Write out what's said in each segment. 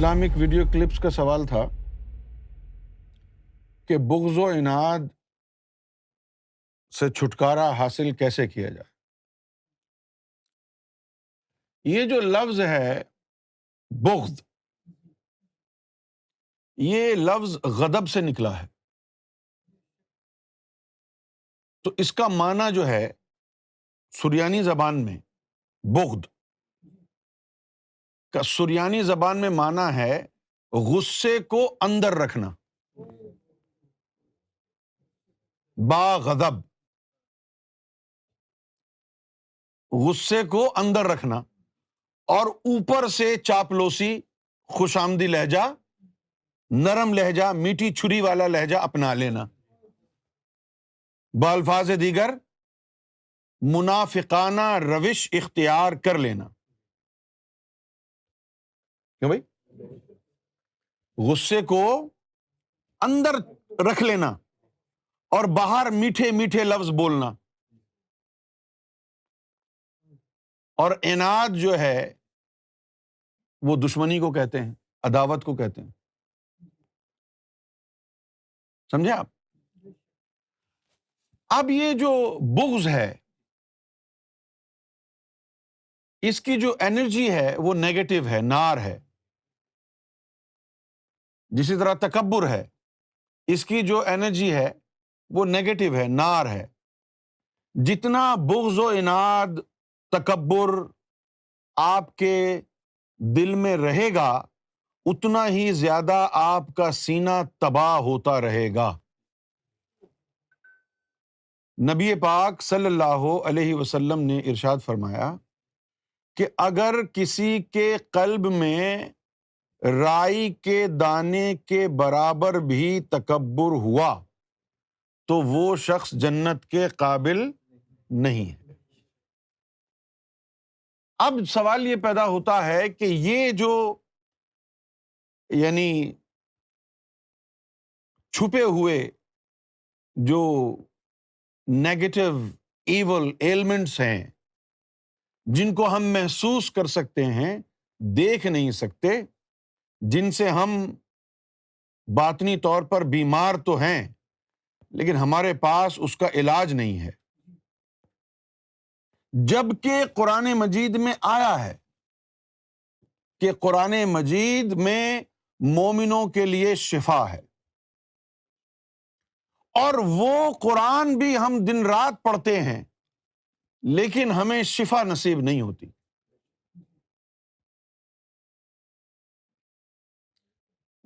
Islamic video clips کا سوال تھا کہ بغض و اناد سے چھٹکارا حاصل کیسے کیا جائے۔ یہ جو لفظ ہے بغض، یہ لفظ غضب سے نکلا ہے، تو اس کا معنی جو ہے سریانی زبان میں بغض کا سریانی زبان میں معنی ہے غصے کو اندر رکھنا، باغضب، غصے کو اندر رکھنا، اور اوپر سے چاپلوسی، خوش آمدی لہجہ، نرم لہجہ، میٹھی چھری والا لہجہ اپنا لینا، بالفاظ دیگر منافقانہ روش اختیار کر لینا۔ کیوں بھائی؟ غصے کو اندر رکھ لینا اور باہر میٹھے میٹھے لفظ بولنا، اور اناد جو ہے وہ دشمنی کو کہتے ہیں، عداوت کو کہتے ہیں۔ سمجھے آپ؟ اب یہ جو بغض ہے، اس کی جو انرجی ہے وہ نیگیٹو ہے، نار ہے۔ جس طرح تکبر ہے، اس کی جو انرجی ہے وہ نیگیٹو ہے، نار ہے۔ جتنا بغض و اناد، تکبر آپ کے دل میں رہے گا، اتنا ہی زیادہ آپ کا سینہ تباہ ہوتا رہے گا۔ نبی پاک صلی اللہ علیہ وسلم نے ارشاد فرمایا کہ اگر کسی کے قلب میں رائی کے دانے کے برابر بھی تکبر ہوا تو وہ شخص جنت کے قابل نہیں ہے۔ اب سوال یہ پیدا ہوتا ہے کہ یہ جو یعنی چھپے ہوئے جو نیگیٹو ایول ایلیمنٹس ہیں، جن کو ہم محسوس کر سکتے ہیں، دیکھ نہیں سکتے، جن سے ہم باطنی طور پر بیمار تو ہیں لیکن ہمارے پاس اس کا علاج نہیں ہے، جبکہ قرآن مجید میں آیا ہے کہ قرآن مجید میں مومنوں کے لیے شفا ہے، اور وہ قرآن بھی ہم دن رات پڑھتے ہیں لیکن ہمیں شفا نصیب نہیں ہوتی۔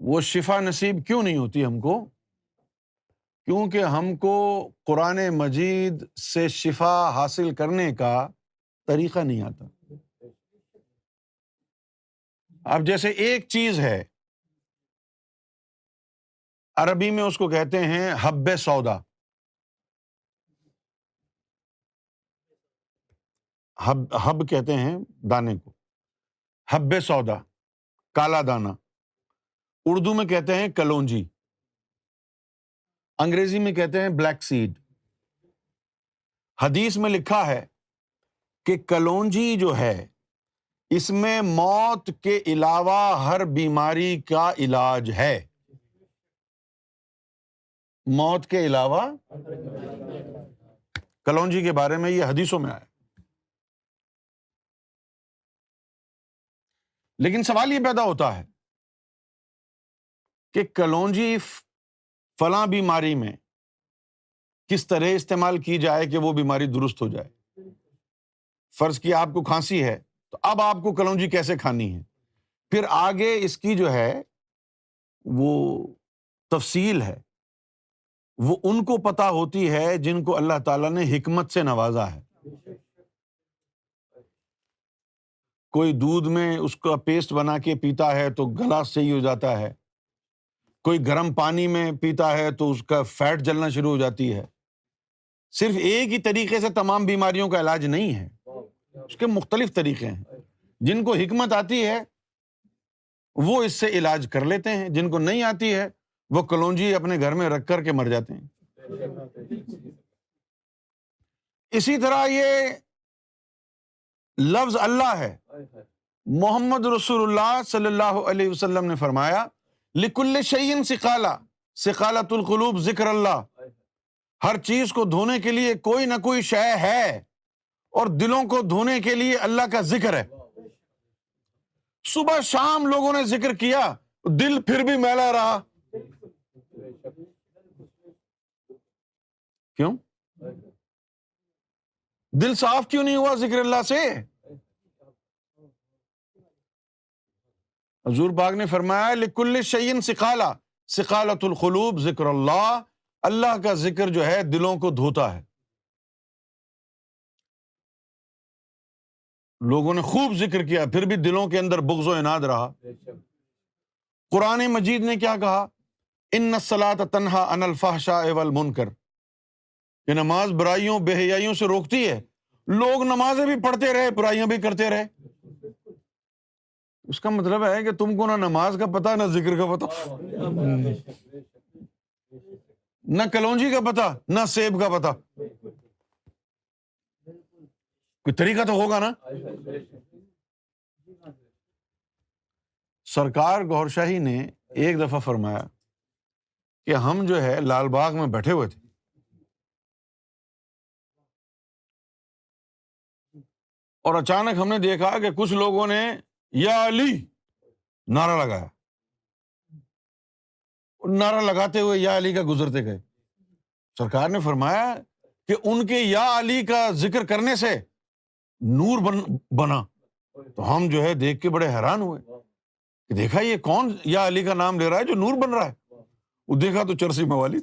وہ شفا نصیب کیوں نہیں ہوتی ہم کو؟ کیونکہ ہم کو قرآن مجید سے شفا حاصل کرنے کا طریقہ نہیں آتا۔ اب جیسے ایک چیز ہے، عربی میں اس کو کہتے ہیں حب سودا۔ حب کہتے ہیں دانے کو، حب سودا، کالا دانا۔ اردو میں کہتے ہیں کلونجی، انگریزی میں کہتے ہیں بلیک سیڈ۔ حدیث میں لکھا ہے کہ کلونجی جو ہے، اس میں موت کے علاوہ ہر بیماری کا علاج ہے، موت کے علاوہ۔ کلونجی کے بارے میں یہ حدیثوں میں آیا۔ لیکن سوال یہ پیدا ہوتا ہے کہ کلونجی فلاں بیماری میں کس طرح استعمال کی جائے کہ وہ بیماری درست ہو جائے۔ فرض کی آپ کو کھانسی ہے، تو اب آپ کو کلونجی کیسے کھانی ہے، پھر آگے اس کی جو ہے وہ تفصیل ہے، وہ ان کو پتہ ہوتی ہے جن کو اللہ تعالیٰ نے حکمت سے نوازا ہے۔ کوئی دودھ میں اس کا پیسٹ بنا کے پیتا ہے تو گلا صحیح ہو جاتا ہے، کوئی گرم پانی میں پیتا ہے تو اس کا فیٹ جلنا شروع ہو جاتی ہے۔ صرف ایک ہی طریقے سے تمام بیماریوں کا علاج نہیں ہے، اس کے مختلف طریقے ہیں۔ جن کو حکمت آتی ہے وہ اس سے علاج کر لیتے ہیں، جن کو نہیں آتی ہے وہ کلونجی اپنے گھر میں رکھ کر کے مر جاتے ہیں۔ اسی طرح یہ لفظ اللہ ہے، محمد رسول اللہ صلی اللہ علیہ وسلم نے فرمایا لکل شیء سقالہ، سقالۃ القلوب ذکر اللہ، ہر چیز کو دھونے کے لیے کوئی نہ کوئی شے ہے اور دلوں کو دھونے کے لیے اللہ کا ذکر ہے۔ صبح شام لوگوں نے ذکر کیا، دل پھر بھی میلا رہا، کیوں؟ دل صاف کیوں نہیں ہوا ذکر اللہ سے؟ حضور پاک نے فرمایا لکل شیء سقالہ، سقالۃ القلوب ذکر اللہ، اللہ کا ذکر جو ہے دلوں کو دھوتا ہے۔ لوگوں نے خوب ذکر کیا پھر بھی دلوں کے اندر بغض و اناد رہا۔ قرآن مجید نے کیا کہا؟ ان الصلاۃ تنہی عن الفحشاء والمنکر، یہ نماز برائیوں بے حیائیوں سے روکتی ہے۔ لوگ نمازیں بھی پڑھتے رہے، برائیاں بھی کرتے رہے۔ اس کا مطلب ہے کہ تم کو نہ نماز کا پتہ، نہ ذکر کا پتہ، نہ کلونجی کا پتہ، نہ سیب کا پتہ۔ کوئی طریقہ تو ہوگا نا۔ سرکار گوھر شاہی نے ایک دفعہ فرمایا کہ ہم جو ہے لال باغ میں بیٹھے ہوئے تھے، اور اچانک ہم نے دیکھا کہ کچھ لوگوں نے یا علی نعرہ لگایا، نعرہ لگاتے ہوئے یا علی کا گزرتے گئے۔ سرکار نے فرمایا کہ ان کے یا علی کا ذکر کرنے سے نور بنا۔ تو ہم جو ہے دیکھ کے بڑے حیران ہوئے کہ دیکھا یہ کون یا علی کا نام لے رہا ہے جو نور بن رہا ہے؟ وہ دیکھا تو چرسی موالی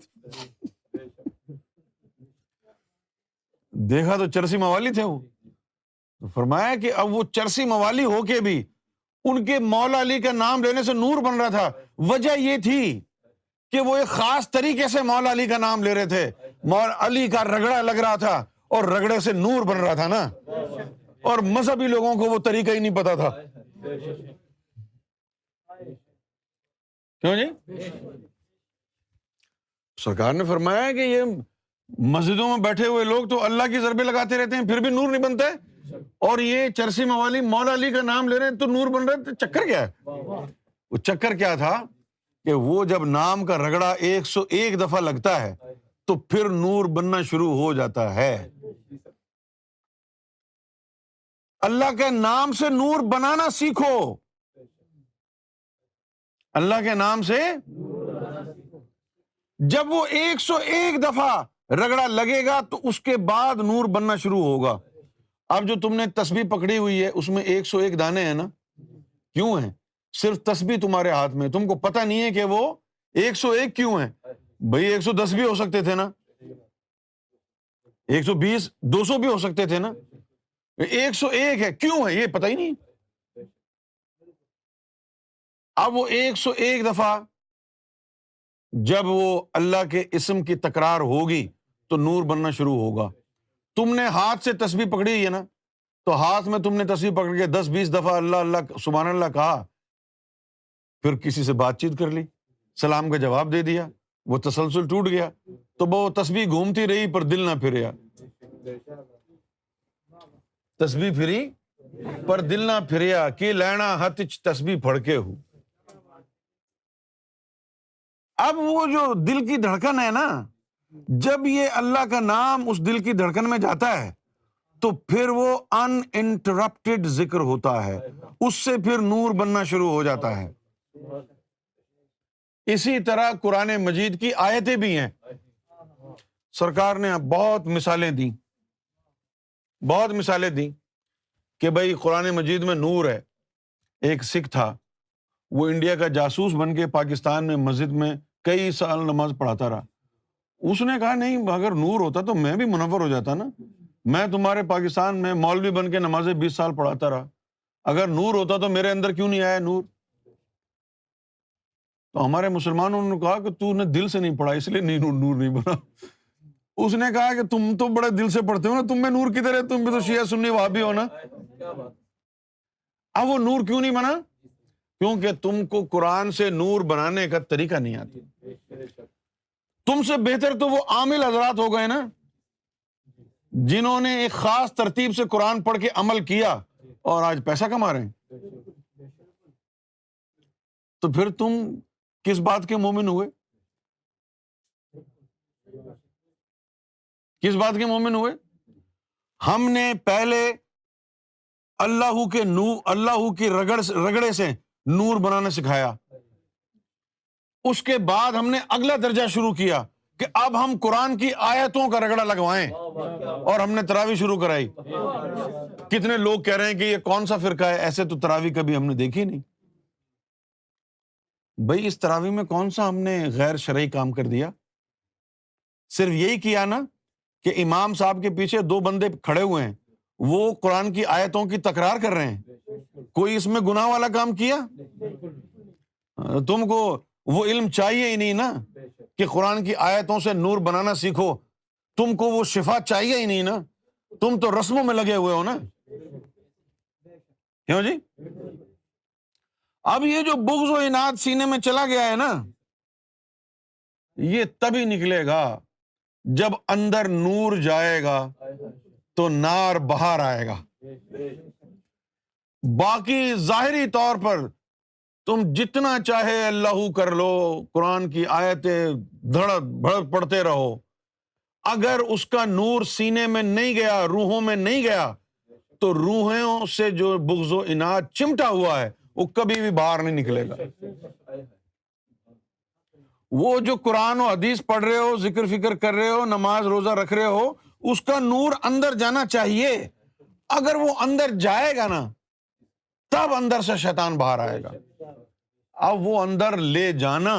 تھے، وہ تو فرمایا کہ اب وہ چرسی موالی ہو کے بھی ان کے مولا علی کا نام لینے سے نور بن رہا تھا۔ وجہ یہ تھی کہ وہ ایک خاص طریقے سے مولا علی کا نام لے رہے تھے، مولا علی کا رگڑا لگ رہا تھا اور رگڑے سے نور بن رہا تھا نا، اور مذہبی لوگوں کو وہ طریقہ ہی نہیں پتا تھا، کیوں جی؟ سرکار نے فرمایا کہ یہ مسجدوں میں بیٹھے ہوئے لوگ تو اللہ کی ضربیں لگاتے رہتے ہیں پھر بھی نور نہیں بنتا ہے، اور یہ چرسی موالی مولا علی کا نام لے رہے ہیں تو نور بن رہے ہیں۔ چکر کیا ہے؟ وہ چکر کیا تھا کہ وہ جب نام کا رگڑا 101 دفعہ لگتا ہے تو پھر نور بننا شروع ہو جاتا ہے۔ اللہ کے نام سے نور بنانا سیکھو، اللہ کے نام سے۔ جب وہ 101 دفعہ رگڑا لگے گا تو اس کے بعد نور بننا شروع ہوگا۔ اب جو تم نے تسبیح پکڑی ہوئی ہے اس میں 101 دانے ہیں نا، کیوں ہیں؟ صرف تسبیح تمہارے ہاتھ میں، تم کو پتہ نہیں ہے کہ وہ 101 کیوں ہیں؟ بھئی 110 بھی ہو سکتے تھے نا، 120، 200 بھی ہو سکتے تھے نا، 101 ہے، کیوں ہے یہ پتہ ہی نہیں۔ اب وہ 101 دفعہ جب وہ اللہ کے اسم کی تکرار ہوگی تو نور بننا شروع ہوگا۔ تم نے ہاتھ سے تسبیح پکڑی ہے نا، تو ہاتھ میں تم نے تسبیح پکڑ کے 10-20 دفعہ اللہ اللہ سبحان اللہ کہا، پھر کسی سے بات چیت کر لی، سلام کا جواب دے دیا، وہ تسلسل ٹوٹ گیا، تو وہ تسبیح گھومتی رہی پر دل نہ پھریا، تسبیح پھری پر دل نہ پھریا، کہ لینا ہتھ تسبیح پھڑکے ہو۔ اب وہ جو دل کی دھڑکن ہے نا، جب یہ اللہ کا نام اس دل کی دھڑکن میں جاتا ہے تو پھر وہ ان انٹرپٹیڈ ذکر ہوتا ہے، اس سے پھر نور بننا شروع ہو جاتا ہے۔ اسی طرح قرآن مجید کی آیتیں بھی ہیں، سرکار نے بہت مثالیں دیں، بہت مثالیں دیں کہ بھائی قرآن مجید میں نور ہے۔ ایک سکھ تھا، وہ انڈیا کا جاسوس بن کے پاکستان میں مسجد میں کئی سال نماز پڑھاتا رہا۔ اس نے کہا نہیں، اگر نور ہوتا تو میں بھی منور ہو جاتا نا، میں تمہارے پاکستان میں مولوی بن کے نمازیں 20 سال پڑھاتا رہا، اگر نور ہوتا تو میرے اندر کیوں نہیں آیا نور؟ تو ہمارے مسلمانوں نے کہا کہ تو نے دل سے نہیں پڑھا، اس لیے نہیں نور نہیں بنا۔ اس نے کہا کہ تم تو بڑے دل سے پڑھتے ہو نا، تم میں نور کدھر ہے؟ تم بھی تو شیعہ سنی وہابی ہو نا۔ اب وہ نور کیوں نہیں بنا؟ کیونکہ تم کو قرآن سے نور بنانے کا طریقہ نہیں آتا۔ تم سے بہتر تو وہ عامل حضرات ہو گئے نا، جنہوں نے ایک خاص ترتیب سے قرآن پڑھ کے عمل کیا اور آج پیسہ کما رہے ہیں۔ تو پھر تم کس بات کے مومن ہوئے؟ کس بات کے مومن ہوئے؟ ہم نے پہلے اللہ کی رگڑے سے نور بنانا سکھایا، اس کے بعد ہم نے اگلا درجہ شروع کیا کہ اب ہم قرآن کی آیتوں کا رگڑا لگوائیں، اور ہم نے تراویح شروع کرائی۔ کتنے لوگ کہہ رہے ہیں کہ یہ کون سا فرقہ ہے، ایسے تو تراویح کبھی ہم نے دیکھی نہیں۔ بھائی اس تراویح میں کون سا ہم نے غیر شرعی کام کر دیا؟ صرف یہی کیا نا کہ امام صاحب کے پیچھے دو بندے کھڑے ہوئے ہیں، وہ قرآن کی آیتوں کی تکرار کر رہے ہیں، کوئی اس میں گناہ والا کام کیا؟ تم کو وہ علم چاہیے ہی نہیں نا کہ قرآن کی آیتوں سے نور بنانا سیکھو، تم کو وہ شفا چاہیے ہی نہیں نا، تم تو رسموں میں لگے ہوئے ہو نا، کیوں جی؟ اب یہ جو بغض و اناد سینے میں چلا گیا ہے نا، یہ تبھی نکلے گا جب اندر نور جائے گا تو نار باہر آئے گا۔ باقی ظاہری طور پر تم جتنا چاہے اللہ کر لو، قرآن کی آیتیں دھڑک بھڑک پڑھتے رہو، اگر اس کا نور سینے میں نہیں گیا، روحوں میں نہیں گیا، تو روحوں سے جو بغض و اناد چمٹا ہوا ہے وہ کبھی بھی باہر نہیں نکلے گا۔ وہ جو قرآن و حدیث پڑھ رہے ہو، ذکر فکر کر رہے ہو، نماز روزہ رکھ رہے ہو، اس کا نور اندر جانا چاہیے، اگر وہ اندر جائے گا نا تب اندر سے شیطان باہر آئے گا۔ اب وہ اندر لے جانا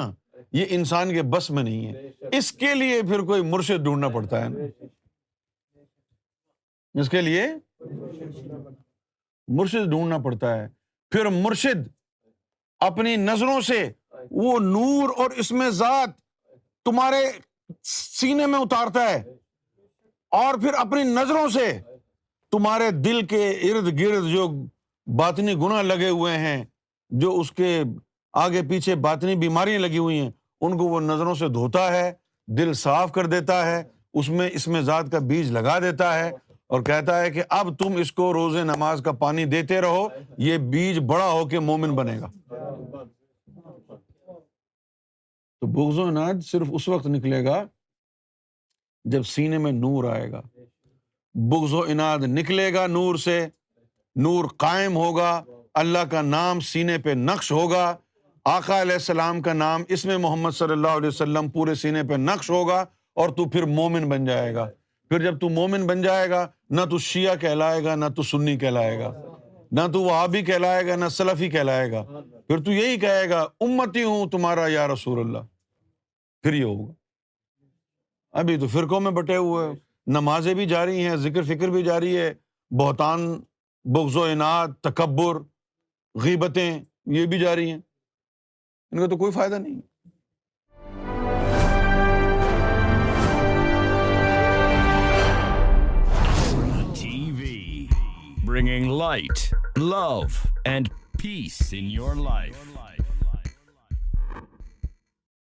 یہ انسان کے بس میں نہیں ہے، اس کے لیے پھر کوئی مرشد ڈھونڈنا پڑتا ہے نا، اس کے لیے مرشد ڈھونڈنا پڑتا ہے۔ پھر مرشد اپنی نظروں سے وہ نور اور اس میں ذات تمہارے سینے میں اتارتا ہے، اور پھر اپنی نظروں سے تمہارے دل کے ارد گرد جو باطنی گناہ لگے ہوئے ہیں، جو اس کے آگے پیچھے باطنی بیماریاں لگی ہوئی ہیں، ان کو وہ نظروں سے دھوتا ہے، دل صاف کر دیتا ہے، اس میں ذات کا بیج لگا دیتا ہے، اور کہتا ہے کہ اب تم اس کو روز نماز کا پانی دیتے رہو، یہ بیج بڑا ہو کے مومن بنے گا۔ تو بغض و اناد صرف اس وقت نکلے گا جب سینے میں نور آئے گا۔ بغض و اناد نکلے گا نور سے، نور قائم ہوگا، اللہ کا نام سینے پہ نقش ہوگا، آقا علیہ السلام کا نام، اس میں محمد صلی اللہ علیہ وسلم پورے سینے پہ نقش ہوگا، اور تو پھر مومن بن جائے گا۔ پھر جب تو مومن بن جائے گا، نہ تو شیعہ کہلائے گا، نہ تو سنی کہلائے گا، نہ تو وہابی کہلائے گا، نہ سلفی کہلائے گا، پھر تو یہی کہے گا امتی ہوں تمہارا یا رسول اللہ، پھر یہ ہوگا۔ ابھی تو فرقوں میں بٹے ہوئے، نمازیں بھی جاری ہیں، ذکر فکر بھی جاری ہے، بہتان، بغض و اناد، تکبر، غیبتیں، یہ بھی جاری ہیں، ان کا تو کوئی فائدہ نہیں۔ TV, bringing light, love, and peace in your life.